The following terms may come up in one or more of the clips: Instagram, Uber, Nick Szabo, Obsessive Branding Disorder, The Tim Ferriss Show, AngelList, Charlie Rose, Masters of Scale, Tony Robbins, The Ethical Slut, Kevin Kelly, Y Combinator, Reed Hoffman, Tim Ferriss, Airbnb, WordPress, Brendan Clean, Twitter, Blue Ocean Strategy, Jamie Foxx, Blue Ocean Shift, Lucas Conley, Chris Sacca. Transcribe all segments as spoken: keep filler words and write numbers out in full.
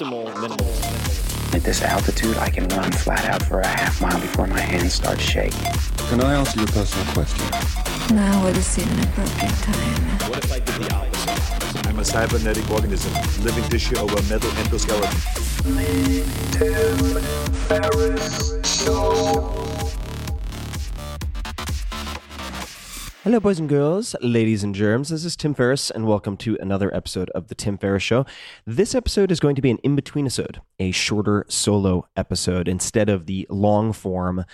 optimal minimalism. At this altitude, I can run flat out for a half mile before my hands start shaking. Can I ask you a personal question? Now would seem an appropriate time. What if I did the opposite? I'm a cybernetic organism, living tissue over a metal endoskeleton. The Tim Ferriss Show. Hello, boys and girls, ladies and germs. This is Tim Ferriss, and welcome to another episode of The Tim Ferriss Show. This episode is going to be an in-between episode, a shorter solo episode, instead of the long-form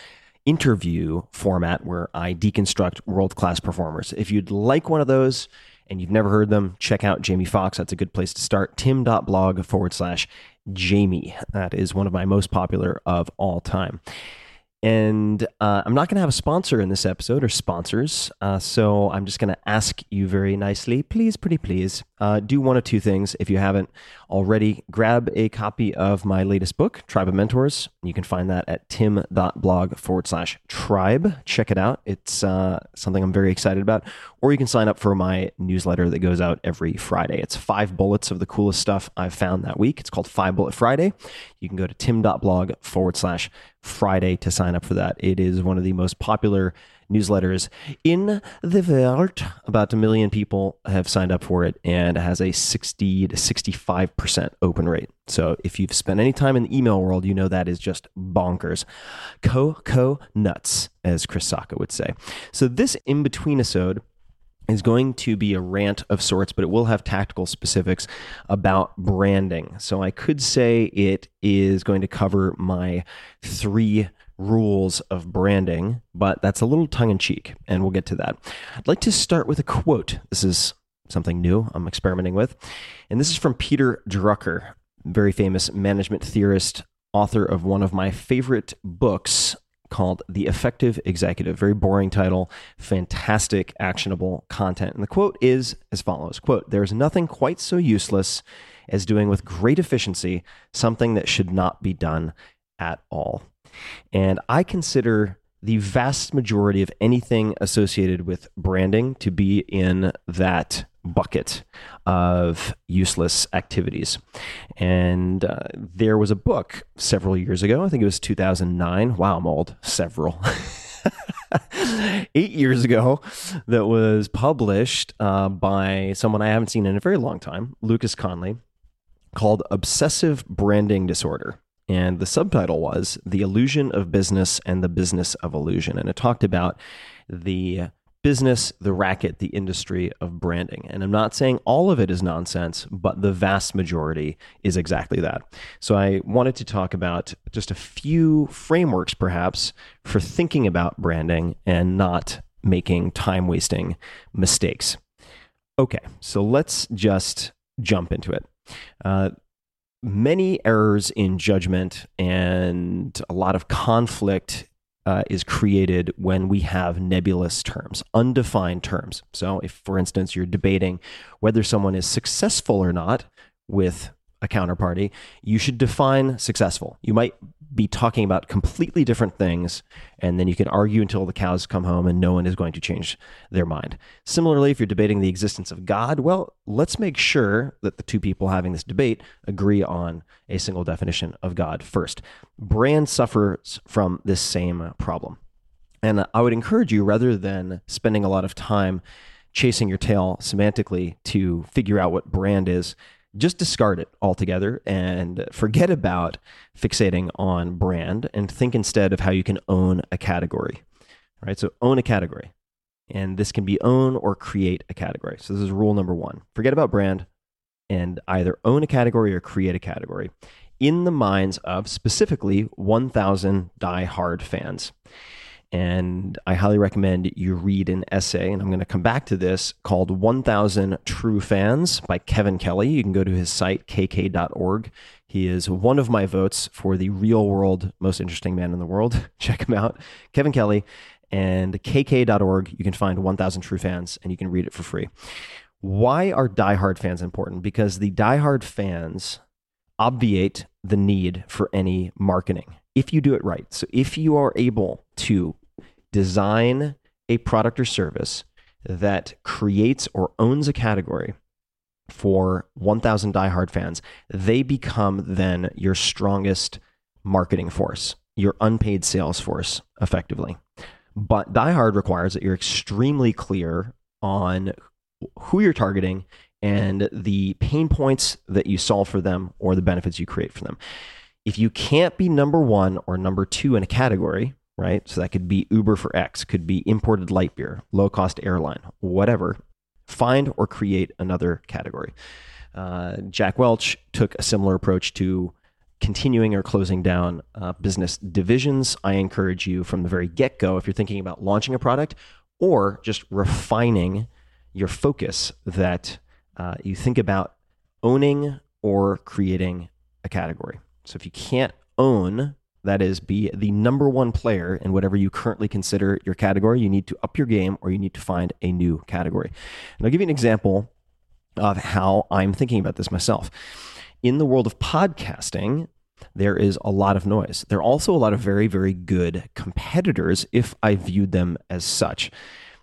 interview format where I deconstruct world-class performers. If you'd like one of those and you've never heard them, check out Jamie Foxx. That's a good place to start. Tim.blog forward slash Jamie. That is one of my most popular of all time. And uh, I'm not going to have a sponsor in this episode or sponsors, uh, so I'm just going to ask you very nicely, please, pretty please, uh, do one of two things. If you haven't already, grab a copy of my latest book, Tribe of Mentors. You can find that at tim.blog forward slash tribe. Check it out. It's uh, something I'm very excited about. Or you can sign up for my newsletter that goes out every Friday. It's five bullets of the coolest stuff I've found that week. It's called Five Bullet Friday. You can go to tim.blog forward slash Friday to sign up for that. It is one of the most popular newsletters in the world. About a million people have signed up for it, and it has a sixty to sixty-five percent open rate. So if you've spent any time in the email world, you know that is just bonkers. Coco nuts, as Chris Sacca would say. So this in-between episode is going to be a rant of sorts, but it will have tactical specifics about branding. So I could say it is going to cover my three rules of branding, but that's a little tongue-in-cheek, and we'll get to that. I'd like to start with a quote. This is something new I'm experimenting with, and this is from Peter Drucker, very famous management theorist, author of one of my favorite books, called The Effective Executive. Very boring title, fantastic actionable content. And the quote is as follows, quote, "There's nothing quite so useless as doing with great efficiency something that should not be done at all." And I consider the vast majority of anything associated with branding to be in that bucket of useless activities. And uh, there was a book several years ago, I think it was two thousand nine. Wow, I'm old. Several. Eight years ago, that was published uh, by someone I haven't seen in a very long time, Lucas Conley, called Obsessive Branding Disorder. And the subtitle was The Illusion of Business and the Business of Illusion. And it talked about the business, the racket, the industry of branding. And I'm not saying all of it is nonsense, but the vast majority is exactly that. So I wanted to talk about just a few frameworks, perhaps, for thinking about branding and not making time-wasting mistakes. Okay, so let's just jump into it. Uh, many errors in judgment and a lot of conflict Uh, is created when we have nebulous terms, undefined terms. So if, for instance, you're debating whether someone is successful or not with a counterparty, you should define successful. You might be talking about completely different things, and then you can argue until the cows come home and no one is going to change their mind. Similarly, if you're debating the existence of God, well, let's make sure that the two people having this debate agree on a single definition of God first. Brand suffers from this same problem. And I would encourage you, rather than spending a lot of time chasing your tail semantically to figure out what brand is, just discard it altogether and forget about fixating on brand, and think instead of how you can own a category. All right, so own a category. And this can be own or create a category. So this is rule number one. Forget about brand and either own a category or create a category in the minds of specifically one thousand diehard fans. And I highly recommend you read an essay, and I'm going to come back to this, called one thousand True Fans by Kevin Kelly. You can go to his site, k k dot org. He is one of my votes for the real world most interesting man in the world. Check him out, Kevin Kelly, and k k dot org. You can find one thousand True Fans, and you can read it for free. Why are diehard fans important? Because the diehard fans obviate the need for any marketing, if you do it right. So if you are able to design a product or service that creates or owns a category, for one thousand diehard fans, they become then your strongest marketing force, your unpaid sales force, effectively. But diehard requires that you're extremely clear on who you're targeting and the pain points that you solve for them or the benefits you create for them. If you can't be number one or number two in a category, right? So that could be Uber for X, could be imported light beer, low-cost airline, whatever. Find or create another category. Uh, Jack Welch took a similar approach to continuing or closing down uh, business divisions. I encourage you from the very get-go, if you're thinking about launching a product or just refining your focus, that uh, you think about owning or creating a category. So if you can't own, that is, be the number one player in whatever you currently consider your category, you need to up your game or you need to find a new category. And I'll give you an example of how I'm thinking about this myself. In the world of podcasting, there is a lot of noise. There are also a lot of very, very good competitors if I viewed them as such.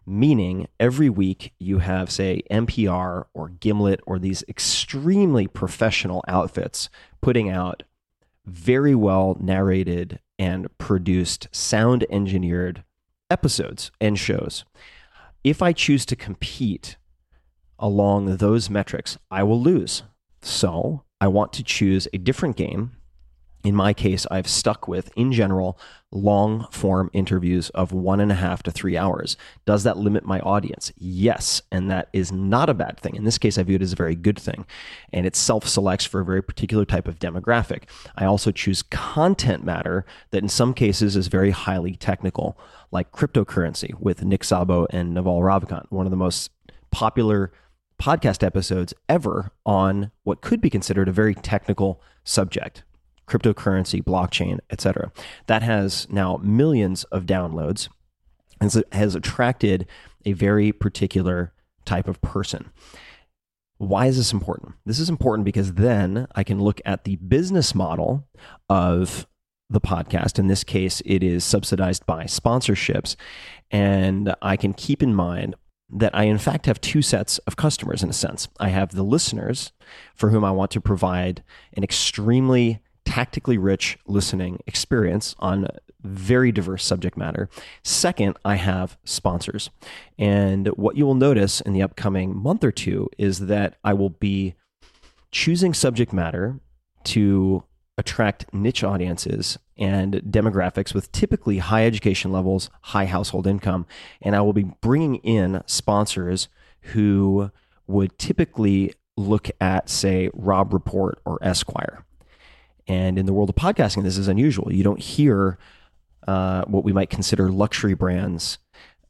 Meaning every week you have, say, N P R or Gimlet or these extremely professional outfits putting out very well narrated and produced, sound engineered episodes and shows. If I choose to compete along those metrics, I will lose. So I want to choose a different game. In my case, I've stuck with, in general, long form interviews of one and a half to three hours. Does that limit my audience? Yes, and that is not a bad thing. In this case, I view it as a very good thing, and it self-selects for a very particular type of demographic. I also choose content matter that in some cases is very highly technical, like cryptocurrency with Nick Szabo and Naval Ravikant, one of the most popular podcast episodes ever on what could be considered a very technical subject. Cryptocurrency, blockchain, et cetera. That has now millions of downloads and has attracted a very particular type of person. Why is this important? This is important because then I can look at the business model of the podcast. In this case, it is subsidized by sponsorships, and I can keep in mind that I in fact have two sets of customers in a sense. I have the listeners for whom I want to provide an extremely tactically rich listening experience on very diverse subject matter. Second, I have sponsors. And what you will notice in the upcoming month or two is that I will be choosing subject matter to attract niche audiences and demographics with typically high education levels, high household income. And I will be bringing in sponsors who would typically look at, say, Robb Report or Esquire. And in the world of podcasting, this is unusual. You don't hear uh, what we might consider luxury brands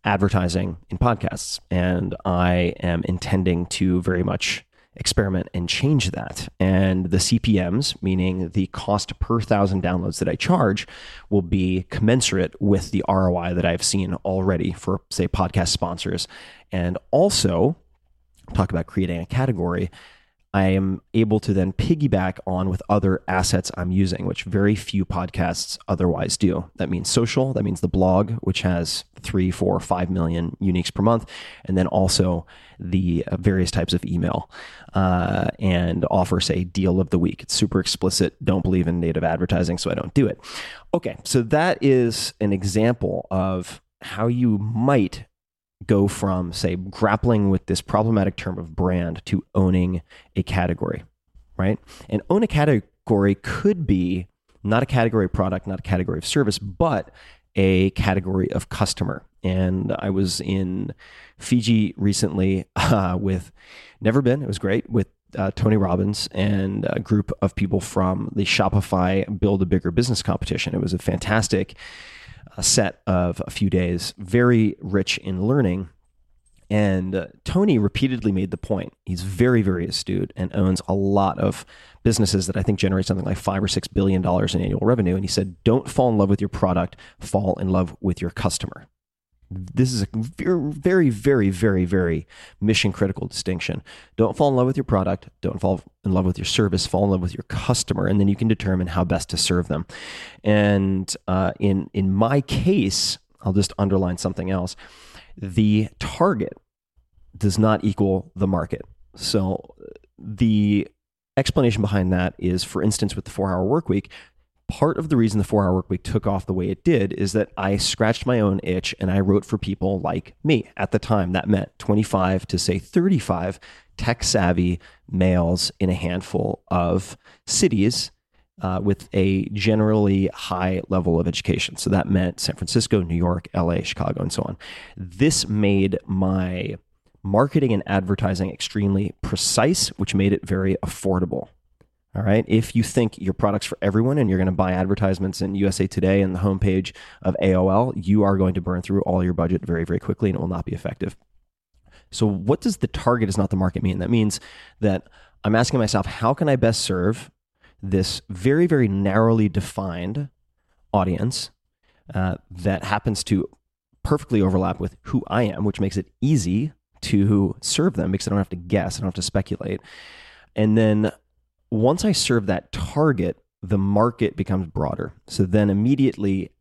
advertising in podcasts. And I am intending to very much experiment and change that. And the C P Ms, meaning the cost per thousand downloads that I charge, will be commensurate with the R O I that I've seen already for, say, podcast sponsors. And also, talk about creating a category, I am able to then piggyback on with other assets I'm using, which very few podcasts otherwise do. That means social, that means the blog, which has three, four, five million uniques per month, and then also the various types of email uh, and offer, say, deal of the week. It's super explicit. Don't believe in native advertising, so I don't do it. Okay, so that is an example of how you might go from, say, grappling with this problematic term of brand to owning a category, right? And own a category could be not a category of product, not a category of service, but a category of customer. And I was in Fiji recently uh, with, never been, it was great, with uh, Tony Robbins and a group of people from the Shopify Build a Bigger Business competition. It was a fantastic a set of a few days, very rich in learning. And uh, Tony repeatedly made the point. He's very, very astute and owns a lot of businesses that I think generate something like five or six billion dollars in annual revenue. And he said, don't fall in love with your product, fall in love with your customer. This is a very, very, very, very mission critical distinction. Don't fall in love with your product. Don't fall in love with your service. Fall in love with your customer, and then you can determine how best to serve them. And uh, in in my case, I'll just underline something else. The target does not equal the market. So the explanation behind that is, for instance, with the four-hour workweek, part of the reason the four-hour workweek took off the way it did is that I scratched my own itch and I wrote for people like me. At the time, that meant twenty-five to say thirty-five tech-savvy males in a handful of cities uh, with a generally high level of education. So that meant San Francisco, New York, L A, Chicago, and so on. This made my marketing and advertising extremely precise, which made it very affordable. All right. If you think your product's for everyone and you're going to buy advertisements in U S A Today and the homepage of A O L, you are going to burn through all your budget very, very quickly, and it will not be effective. So what does the target is not the market mean? That means that I'm asking myself, how can I best serve this very, very narrowly defined audience uh, that happens to perfectly overlap with who I am, which makes it easy to serve them because I don't have to guess, I don't have to speculate. And then once I serve that target, the market becomes broader. So then immediately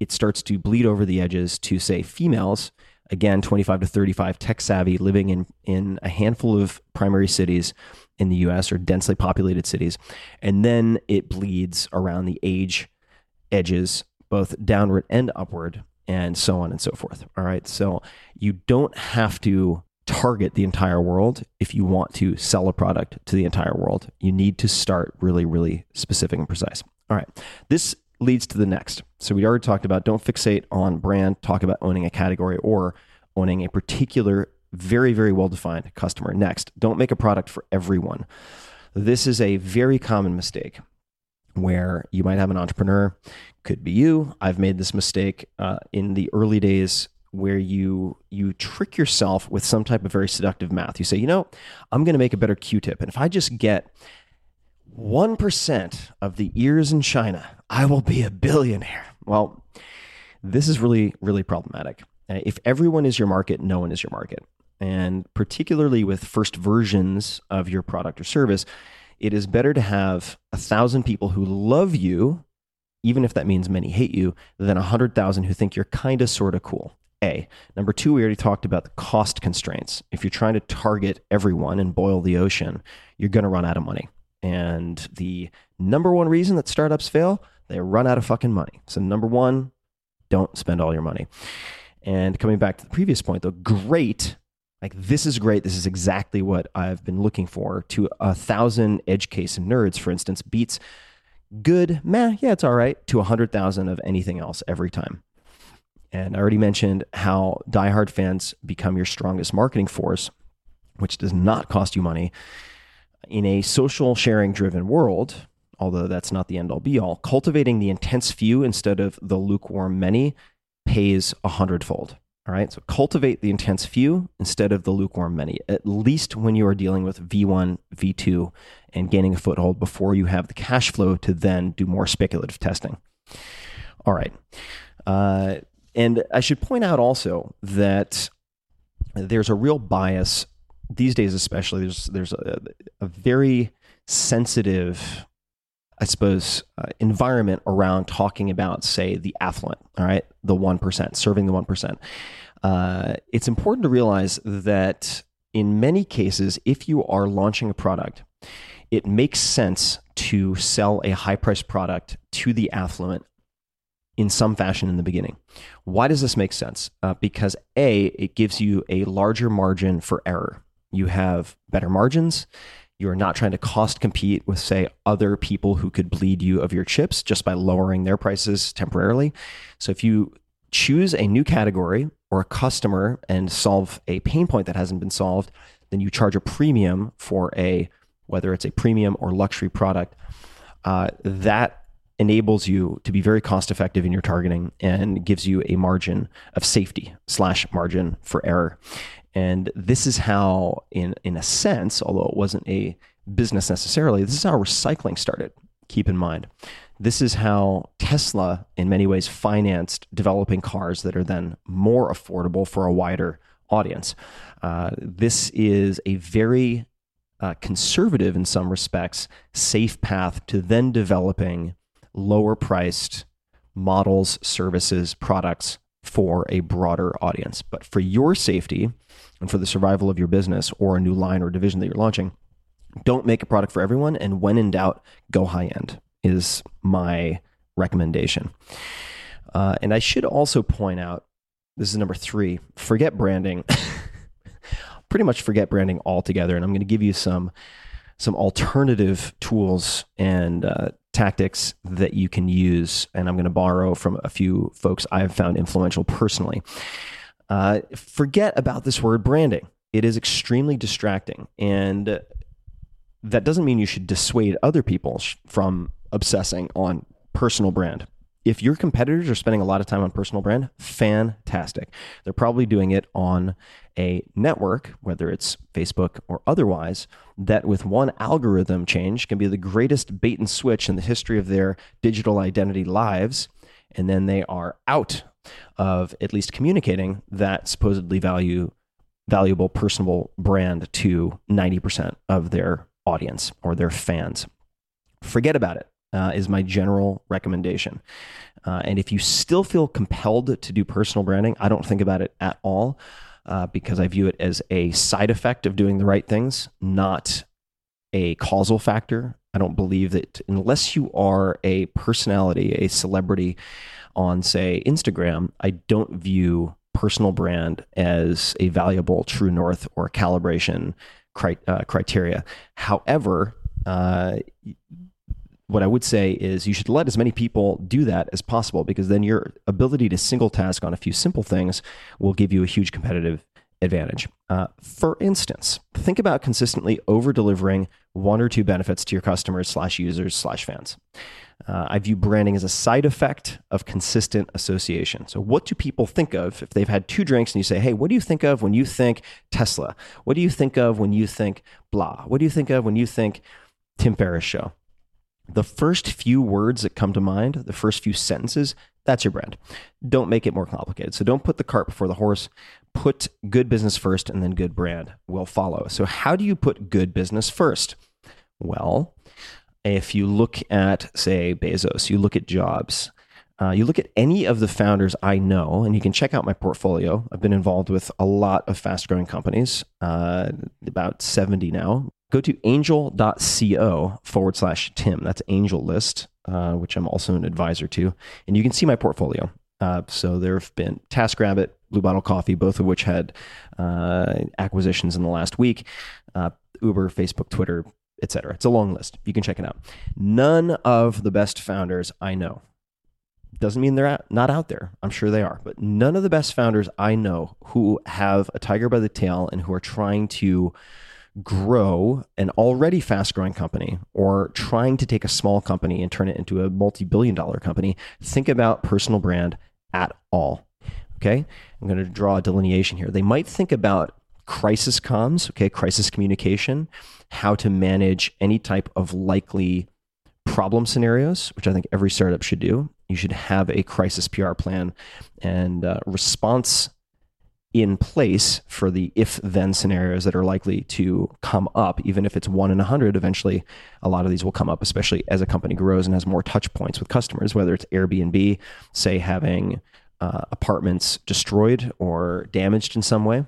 it starts to bleed over the edges to, say, females, again, twenty-five to thirty-five, tech-savvy, living in, in a handful of primary cities in the U S or densely populated cities. And then it bleeds around the age edges, both downward and upward, and so on and so forth. All right, so you don't have to target the entire world if you want to sell a product to the entire world. You need to start really, really specific and precise. All right. This leads to the next. So we already talked about don't fixate on brand, talk about owning a category or owning a particular very, very well-defined customer. Next, don't make a product for everyone. This is a very common mistake where you might have an entrepreneur, could be you. I've made this mistake uh, in the early days where you you trick yourself with some type of very seductive math. You say, you know, I'm going to make a better Q-tip. And if I just get one percent of the ears in China, I will be a billionaire. Well, this is really, really problematic. If everyone is your market, no one is your market. And particularly with first versions of your product or service, it is better to have a thousand people who love you, even if that means many hate you, than one hundred thousand who think you're kind of sort of cool. A. Number two, we already talked about the cost constraints. If you're trying to target everyone and boil the ocean, you're going to run out of money. And the number one reason that startups fail, they run out of fucking money. So number one, don't spend all your money. And coming back to the previous point, though, great, like this is great. This is exactly what I've been looking for to a thousand edge case nerds, for instance, beats good, meh, yeah, it's all right, to a hundred thousand of anything else every time. And I already mentioned how diehard fans become your strongest marketing force, which does not cost you money. In a social sharing driven world, although that's not the end all be all, cultivating the intense few instead of the lukewarm many pays a hundredfold. All right. So cultivate the intense few instead of the lukewarm many, at least when you are dealing with V one, V two, and gaining a foothold before you have the cash flow to then do more speculative testing. All right. Uh, And I should point out also that there's a real bias these days, especially there's there's a, a very sensitive, I suppose, uh, environment around talking about, say, the affluent, all right, the one percent, serving the one percent. Uh, it's important to realize that in many cases, if you are launching a product, it makes sense to sell a high-priced product to the affluent in some fashion in the beginning. Why does this make sense? Uh, because A, it gives you a larger margin for error. You have better margins. You're not trying to cost compete with, say, other people who could bleed you of your chips just by lowering their prices temporarily. So if you choose a new category or a customer and solve a pain point that hasn't been solved, then you charge a premium for a, whether it's a premium or luxury product, uh, that enables you to be very cost effective in your targeting and gives you a margin of safety slash margin for error. And this is how, in, in a sense, although it wasn't a business necessarily, this is how recycling started. Keep in mind, this is how Tesla in many ways financed developing cars that are then more affordable for a wider audience. Uh, this is a very uh, conservative, in some respects, safe path to then developing lower priced models, services, products for a broader audience. But for your safety and for the survival of your business or a new line or division that you're launching, don't make a product for everyone, and when in doubt, go high end is my recommendation. Uh, and I should also point out, this is number three, forget branding. Pretty much forget branding altogether. And I'm going to give you some some alternative tools and uh, tactics that you can use. And I'm going to borrow from a few folks I've found influential personally. Uh, forget about this word branding. It is extremely distracting. And that doesn't mean you should dissuade other people from obsessing on personal brand. If your competitors are spending a lot of time on personal brand, fantastic. They're probably doing it on a network, whether it's Facebook or otherwise, that with one algorithm change can be the greatest bait and switch in the history of their digital identity lives. And then they are out of at least communicating that supposedly value, valuable personal brand to ninety percent of their audience or their fans. Forget about it. Uh, is my general recommendation. Uh, and if you still feel compelled to do personal branding, I don't think about it at all uh, because I view it as a side effect of doing the right things, not a causal factor. I don't believe that unless you are a personality, a celebrity on, say, Instagram, I don't view personal brand as a valuable true north or calibration cri- uh, criteria. However, uh, what I would say is you should let as many people do that as possible, because then your ability to single task on a few simple things will give you a huge competitive advantage. Uh, for instance, think about consistently over-delivering one or two benefits to your customers slash users slash fans. Uh, I view branding as a side effect of consistent association. So what do people think of if they've had two drinks and you say, hey, what do you think of when you think Tesla? What do you think of when you think blah? What do you think of when you think Tim Ferriss Show? The first few words that come to mind, the first few sentences, that's your brand. Don't make it more complicated. So don't put the cart before the horse. Put good business first, and then good brand will follow. So how do you put good business first? Well, if you look at, say, Bezos, you look at Jobs, uh, you look at any of the founders I know, and you can check out my portfolio. I've been involved with a lot of fast-growing companies, uh, about seventy now. Go to angel dot co forward slash Tim. That's AngelList, uh, which I'm also an advisor to. And you can see my portfolio. Uh, so there have been TaskRabbit, Blue Bottle Coffee, both of which had uh, acquisitions in the last week, uh, Uber, Facebook, Twitter, et cetera. It's a long list. You can check it out. None of the best founders I know. Doesn't mean they're not out there. I'm sure they are. But none of the best founders I know who have a tiger by the tail and who are trying to grow an already fast-growing company or trying to take a small company and turn it into a multi-billion dollar company, think about personal brand at all, okay? I'm going to draw a delineation here. They might think about crisis comms, okay, crisis communication, how to manage any type of likely problem scenarios, which I think every startup should do. You should have a crisis P R plan and uh, response in place for the if-then scenarios that are likely to come up. Even if it's one in a hundred, eventually a lot of these will come up, especially as a company grows and has more touch points with customers, whether it's Airbnb, say having uh, apartments destroyed or damaged in some way,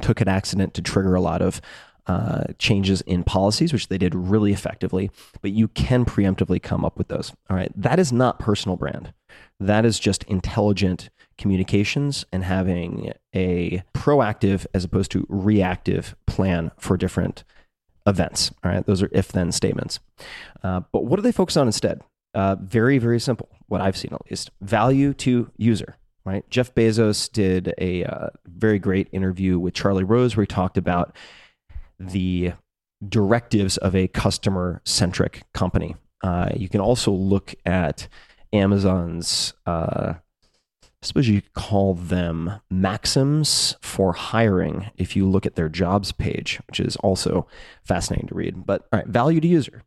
took an accident to trigger a lot of uh, changes in policies, which they did really effectively, but you can preemptively come up with those. All right. That is not personal brand. That is just intelligent communications and having a proactive as opposed to reactive plan for different events. All right. Those are if-then statements. Uh, but what do they focus on instead? Uh, very, very simple. What I've seen at least. Value to user, right? Jeff Bezos did a uh, very great interview with Charlie Rose where he talked about the directives of a customer-centric company. Uh, you can also look at Amazon's uh, I suppose you could call them maxims for hiring if you look at their jobs page, which is also fascinating to read. But all right, value to user,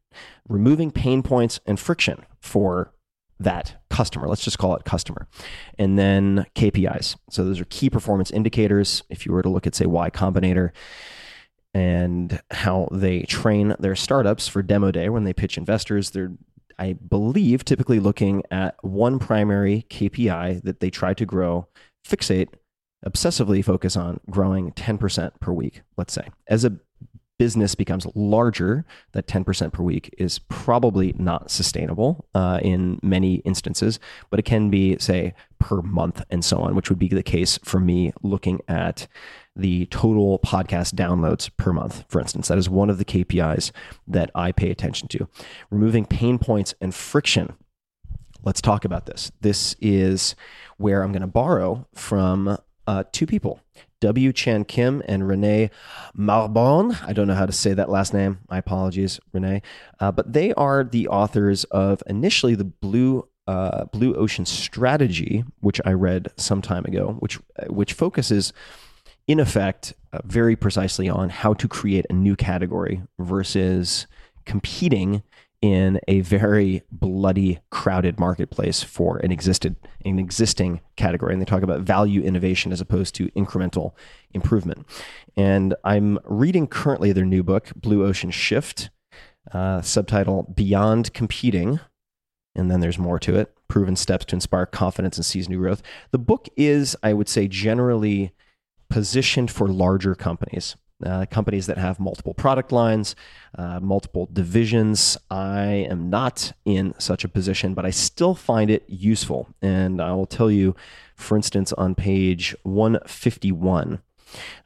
removing pain points and friction for that customer. Let's just call it customer. And then K P Is. So those are key performance indicators. If you were to look at, say, Y Combinator and how they train their startups for demo day when they pitch investors, they're I believe typically looking at one primary K P I that they try to grow, fixate, obsessively focus on growing ten percent per week, let's say. As a business becomes larger, that ten percent per week is probably not sustainable uh, in many instances, but it can be, say, per month and so on, which would be the case for me looking at the total podcast downloads per month, for instance. That is one of the K P Is that I pay attention to. Removing pain points and friction. Let's talk about this. This is where I'm going to borrow from uh, two people, W. Chan Kim and Renee Marbon. I don't know how to say that last name. My apologies, Renee. Uh, but they are the authors of initially the Blue uh, Blue Ocean Strategy, which I read some time ago, which which focuses, in effect, uh, very precisely on how to create a new category versus competing in a very bloody, crowded marketplace for an existed, an existing category. And they talk about value innovation as opposed to incremental improvement. And I'm reading currently their new book, Blue Ocean Shift, uh, subtitle Beyond Competing. And then there's more to it, Proven Steps to Inspire Confidence and Seize New Growth. The book is, I would say, generally positioned for larger companies. Uh, companies that have multiple product lines, uh, multiple divisions. I am not in such a position, but I still find it useful. And I will tell you, for instance, on page one fifty-one,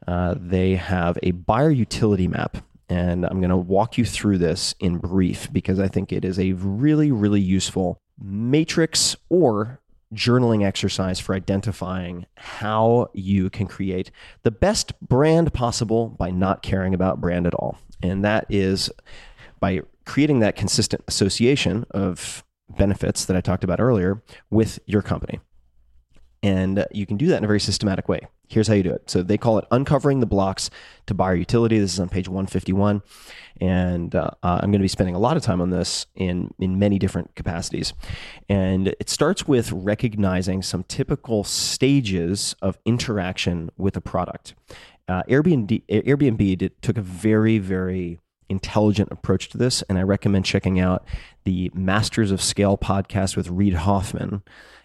uh, they have a buyer utility map. And I'm going to walk you through this in brief because I think it is a really, really useful matrix or journaling exercise for identifying how you can create the best brand possible by not caring about brand at all. And that is by creating that consistent association of benefits that I talked about earlier with your company. And you can do that in a very systematic way. Here's how you do it. So they call it uncovering the blocks to buyer utility. This is on page one fifty-one. And uh, I'm going to be spending a lot of time on this in, in many different capacities. And it starts with recognizing some typical stages of interaction with a product. Uh, Airbnb, Airbnb did, took a very, very intelligent approach to this. And I recommend checking out the Masters of Scale podcast with Reed Hoffman,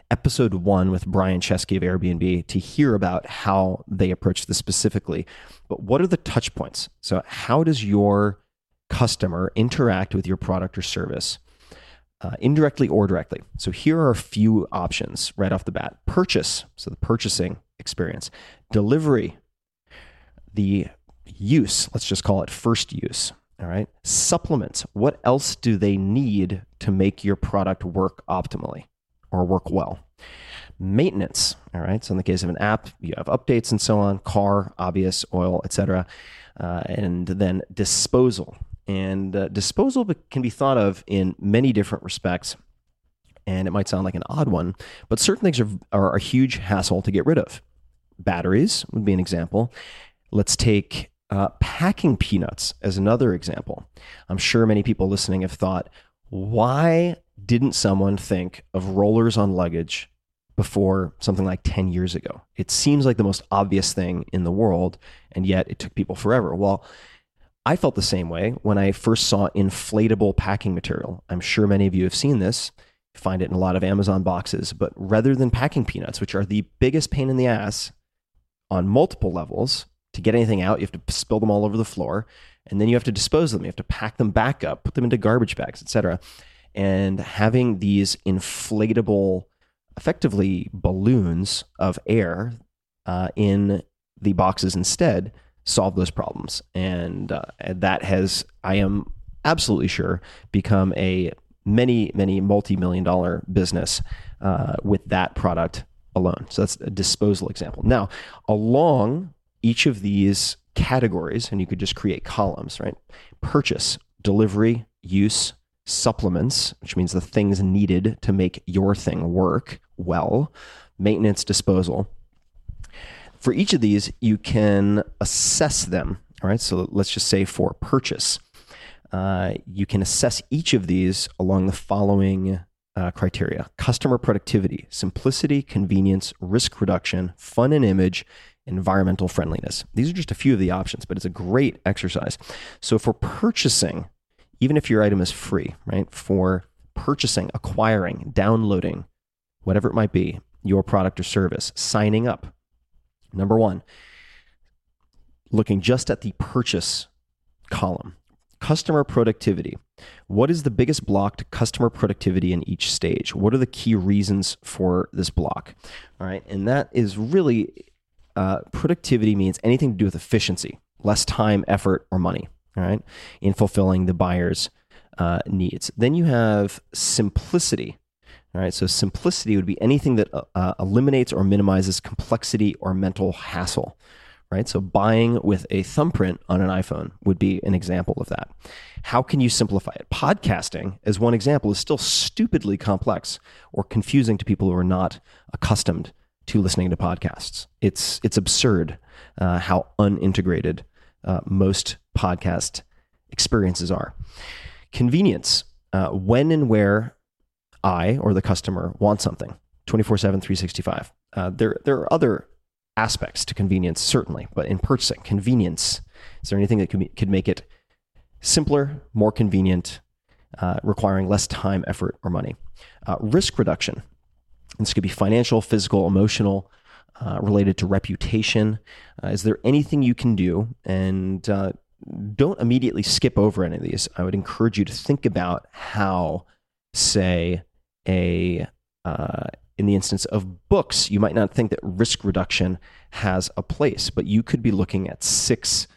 episode one with Brian Chesky of Airbnb, to hear about how they approach this specifically. But what are the touch points? So how does your customer interact with your product or service, uh, indirectly or directly? So here are a few options right off the bat. Purchase, so the purchasing experience. Delivery, the use, let's just call it first use. All right. Supplements, what else do they need to make your product work optimally or work well? Maintenance, all right? So in the case of an app, you have updates and so on, car, obvious, oil, et cetera. Uh, and then disposal. And uh, disposal can be thought of in many different respects, and it might sound like an odd one, but certain things are, are a huge hassle to get rid of. Batteries would be an example. Let's take uh, packing peanuts as another example. I'm sure many people listening have thought, why didn't someone think of rollers on luggage before something like ten years ago? It seems like the most obvious thing in the world, and yet it took people forever. Well, I felt the same way when I first saw inflatable packing material. I'm sure many of you have seen this. You find it in a lot of Amazon boxes, but rather than packing peanuts, which are the biggest pain in the ass on multiple levels, to get anything out, you have to spill them all over the floor, and then you have to dispose of them. You have to pack them back up, put them into garbage bags, et cetera. And having these inflatable, effectively balloons of air uh, in the boxes instead solve those problems. And uh, that has, I am absolutely sure, become a many, many multi-million dollar business uh, with that product alone. So that's a disposal example. Now, along each of these categories, and you could just create columns, right? Purchase, delivery, use, supplements, which means the things needed to make your thing work well, maintenance, disposal. For each of these, you can assess them. All right, so let's just say for purchase, uh, you can assess each of these along the following uh, criteria: customer productivity, simplicity, convenience, risk reduction, fun and image, environmental friendliness. These are just a few of the options, but it's a great exercise. So for purchasing, even if your item is free, right? For purchasing, acquiring, downloading, whatever it might be, your product or service, signing up. Number one, looking just at the purchase column. Customer productivity. What is the biggest block to customer productivity in each stage? What are the key reasons for this block? All right. And that is really, uh, productivity means anything to do with efficiency, less time, effort, or money, all right, in fulfilling the buyer's uh, needs. Then you have simplicity. All right. So simplicity would be anything that uh, eliminates or minimizes complexity or mental hassle. Right? So buying with a thumbprint on an iPhone would be an example of that. How can you simplify it? Podcasting, as one example, is still stupidly complex or confusing to people who are not accustomed to listening to podcasts. It's it's absurd uh, how unintegrated uh, most podcast experiences are. Convenience, uh, when and where I or the customer want something, twenty-four seven, three sixty-five. Uh, there, there are other aspects to convenience, certainly, but in purchasing, convenience. Is there anything that could, be, could make it simpler, more convenient, uh, requiring less time, effort, or money? Uh, risk reduction. And this could be financial, physical, emotional, uh, related to reputation. Uh, is there anything you can do? And uh, don't immediately skip over any of these. I would encourage you to think about how, say, a... Uh, in the instance of books, you might not think that risk reduction has a place, but you could be looking at six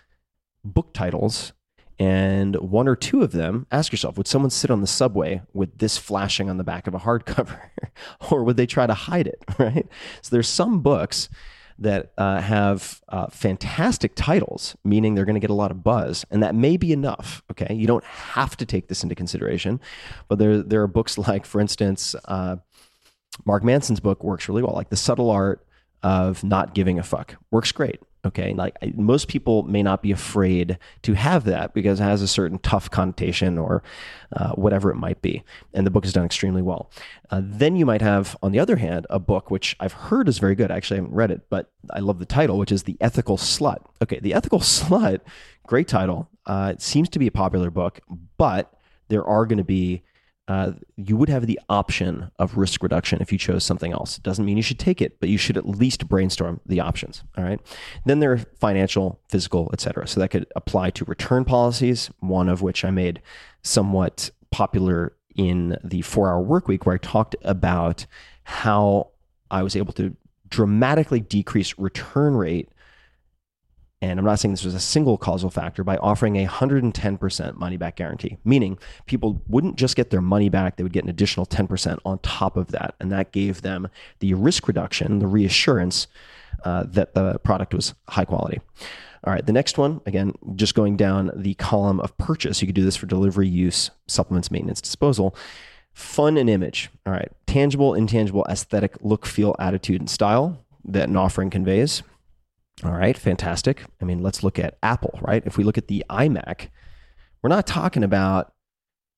book titles and one or two of them. Ask yourself, would someone sit on the subway with this flashing on the back of a hardcover or would they try to hide it, right? So there's some books that uh, have uh, fantastic titles, meaning they're going to get a lot of buzz, and that may be enough, okay? You don't have to take this into consideration, but there, there are books like, for instance, uh, Mark Manson's book works really well, like The Subtle Art of Not Giving a Fuck. Works great, okay? Like I, most people may not be afraid to have that because it has a certain tough connotation or uh, whatever it might be. And the book is done extremely well. Uh, then you might have, on the other hand, a book which I've heard is very good. Actually, I haven't read it, but I love the title, which is The Ethical Slut. Okay, The Ethical Slut, great title. Uh, it seems to be a popular book, but there are going to be Uh, you would have the option of risk reduction if you chose something else. It doesn't mean you should take it, but you should at least brainstorm the options, all right? Then there are financial, physical, et cetera. So that could apply to return policies, one of which I made somewhat popular in the four-hour workweek, where I talked about how I was able to dramatically decrease return rate. And I'm not saying this was a single causal factor, by offering a one hundred ten percent money back guarantee, meaning people wouldn't just get their money back, they would get an additional ten percent on top of that. And that gave them the risk reduction, the reassurance uh, that the product was high quality. All right, the next one, again, just going down the column of purchase, you could do this for delivery, use, supplements, maintenance, disposal. Fun and image, all right. Tangible, intangible, aesthetic, look, feel, attitude, and style that an offering conveys. All right, fantastic. I mean, let's look at Apple, right? If we look at the iMac, we're not talking about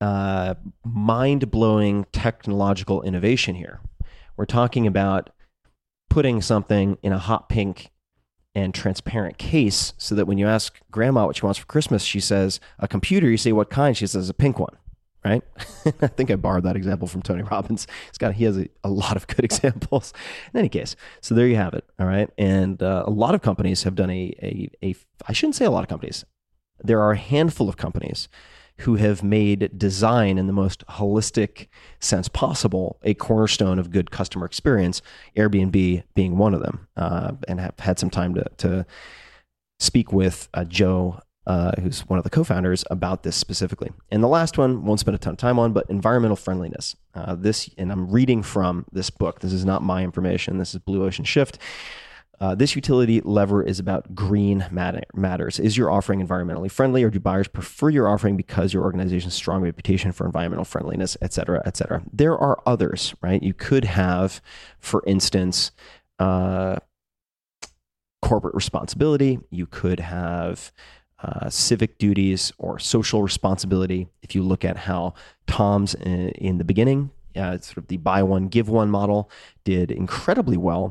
uh, mind-blowing technological innovation here. We're talking about putting something in a hot pink and transparent case so that when you ask grandma what she wants for Christmas, she says, a computer, you say, what kind? She says, a pink one, right? I think I borrowed that example from Tony Robbins. He's got, he has a, a lot of good examples. In any case, so there you have it, all right? And uh, a lot of companies have done a, a, a, I shouldn't say a lot of companies. There are a handful of companies who have made design in the most holistic sense possible a cornerstone of good customer experience, Airbnb being one of them, uh, and have had some time to, to speak with uh, Joe Uh, who's one of the co-founders, about this specifically. And the last one, won't spend a ton of time on, but environmental friendliness. Uh, this, and I'm reading from this book. This is not my information. This is Blue Ocean Shift. Uh, this utility lever is about green matter, matters. Is your offering environmentally friendly, or do buyers prefer your offering because your organization's strong reputation for environmental friendliness, et cetera, et cetera? There are others, right? You could have, for instance, uh, corporate responsibility. You could have Uh, civic duties or social responsibility. If you look at how Toms in, in the beginning, uh, sort of the buy one, give one model, did incredibly well.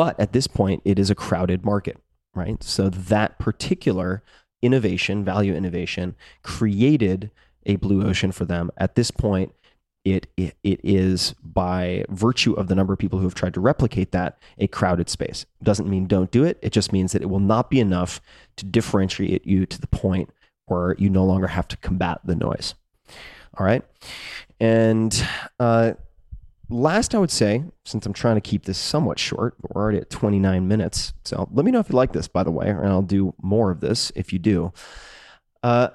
But at this point, it is a crowded market, right? So that particular innovation, value innovation, created a blue ocean for them. At this point, it it, it is, by virtue of the number of people who have tried to replicate that, a crowded space. Doesn't mean don't do it. It just means that it will not be enough to differentiate you to the point or you no longer have to combat the noise. All right. And uh, last, I would say, since I'm trying to keep this somewhat short, but we're already at twenty-nine minutes. So let me know if you like this, by the way, and I'll do more of this if you do. Uh,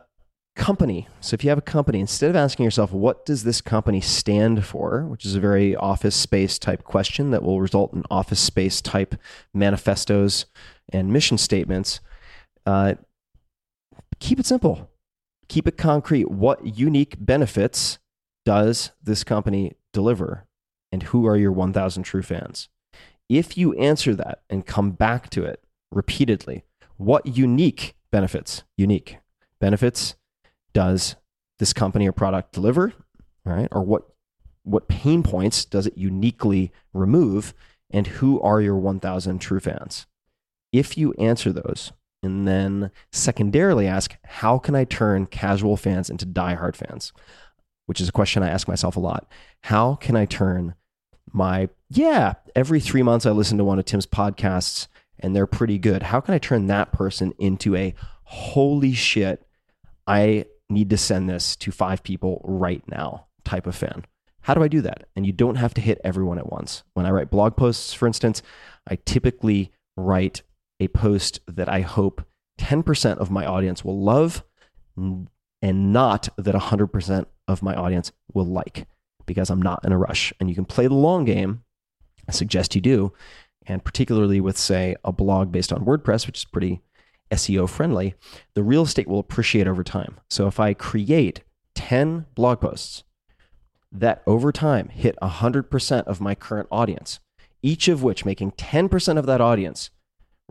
company. So if you have a company, instead of asking yourself, what does this company stand for, which is a very office space type question that will result in office space type manifestos and mission statements, uh, keep it simple. Keep it concrete. What unique benefits does this company deliver? And who are your one thousand true fans? If you answer that and come back to it repeatedly, what unique benefits, unique benefits does this company or product deliver? All right. Or what, what pain points does it uniquely remove? And who are your one thousand true fans? If you answer those, and then secondarily ask, how can I turn casual fans into diehard fans? Which is a question I ask myself a lot. How can I turn my, yeah, every three months I listen to one of Tim's podcasts and they're pretty good. How can I turn that person into a, holy shit, I need to send this to five people right now type of fan? How do I do that? And you don't have to hit everyone at once. When I write blog posts, for instance, I typically write a post that I hope ten percent of my audience will love and not that one hundred percent of my audience will like, because I'm not in a rush. And you can play the long game. I suggest you do. And particularly with, say, a blog based on WordPress, which is pretty S E O friendly, the real estate will appreciate over time. So if I create ten blog posts that over time hit one hundred percent of my current audience, each of which making ten percent of that audience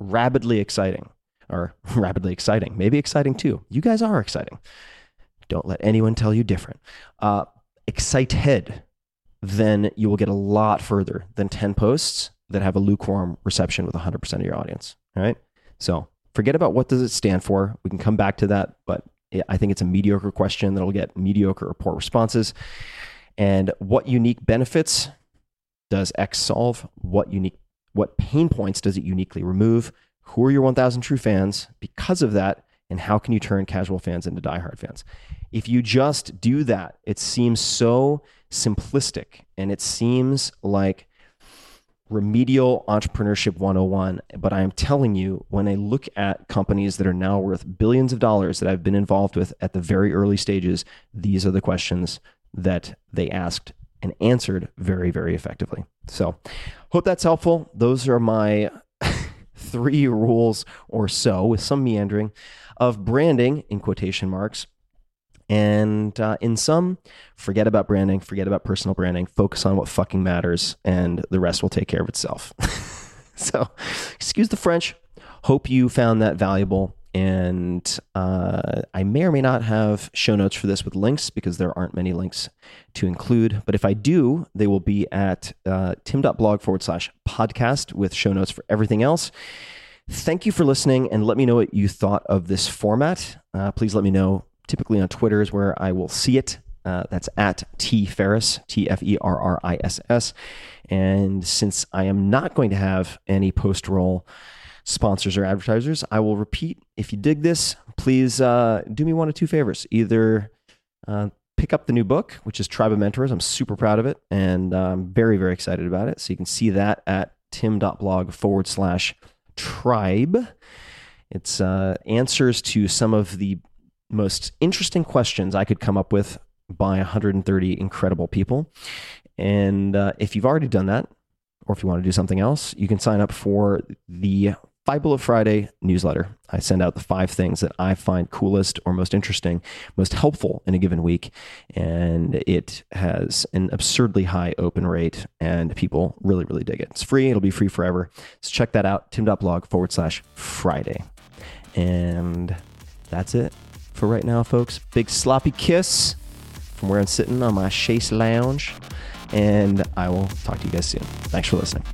rabidly exciting, or rapidly exciting, maybe exciting too. You guys are exciting. Don't let anyone tell you different. Uh, excited, then you will get a lot further than ten posts that have a lukewarm reception with one hundred percent of your audience. All right. So forget about what does it stand for. We can come back to that, but I think it's a mediocre question that'll get mediocre or poor responses. And what unique benefits does X solve? What unique What pain points does it uniquely remove? Who are your one thousand true fans because of that? And how can you turn casual fans into diehard fans? If you just do that, it seems so simplistic and it seems like remedial entrepreneurship one oh one. But I am telling you, when I look at companies that are now worth billions of dollars that I've been involved with at the very early stages, these are the questions that they asked and answered very, very effectively. So hope that's helpful. Those are my three rules or so, with some meandering, of branding in quotation marks. And uh, in some, forget about branding, forget about personal branding, focus on what fucking matters, and the rest will take care of itself. So excuse the French. Hope you found that valuable. And uh, I may or may not have show notes for this with links, because there aren't many links to include. But if I do, they will be at uh, tim.blog forward slash podcast with show notes for everything else. Thank you for listening, and let me know what you thought of this format. Uh, please let me know. Typically on Twitter is where I will see it. Uh, that's at T Ferriss, T F E R R I S S. And since I am not going to have any post-roll sponsors or advertisers, I will repeat, if you dig this, please uh, do me one of two favors. Either uh, pick up the new book, which is Tribe of Mentors. I'm super proud of it, and I'm very, very excited about it. So you can see that at tim.blog forward slash tribe. It's uh, answers to some of the most interesting questions I could come up with by one hundred thirty incredible people. And uh, if you've already done that, or if you want to do something else, you can sign up for the Five Bullet Friday newsletter. I send out the five things that I find coolest or most interesting, most helpful in a given week. And it has an absurdly high open rate, and people really, really dig it. It's free. It'll be free forever. So check that out, tim.blog forward slash Friday. And that's it for right now, folks. Big sloppy kiss from where I'm sitting on my chaise lounge. And I will talk to you guys soon. Thanks for listening.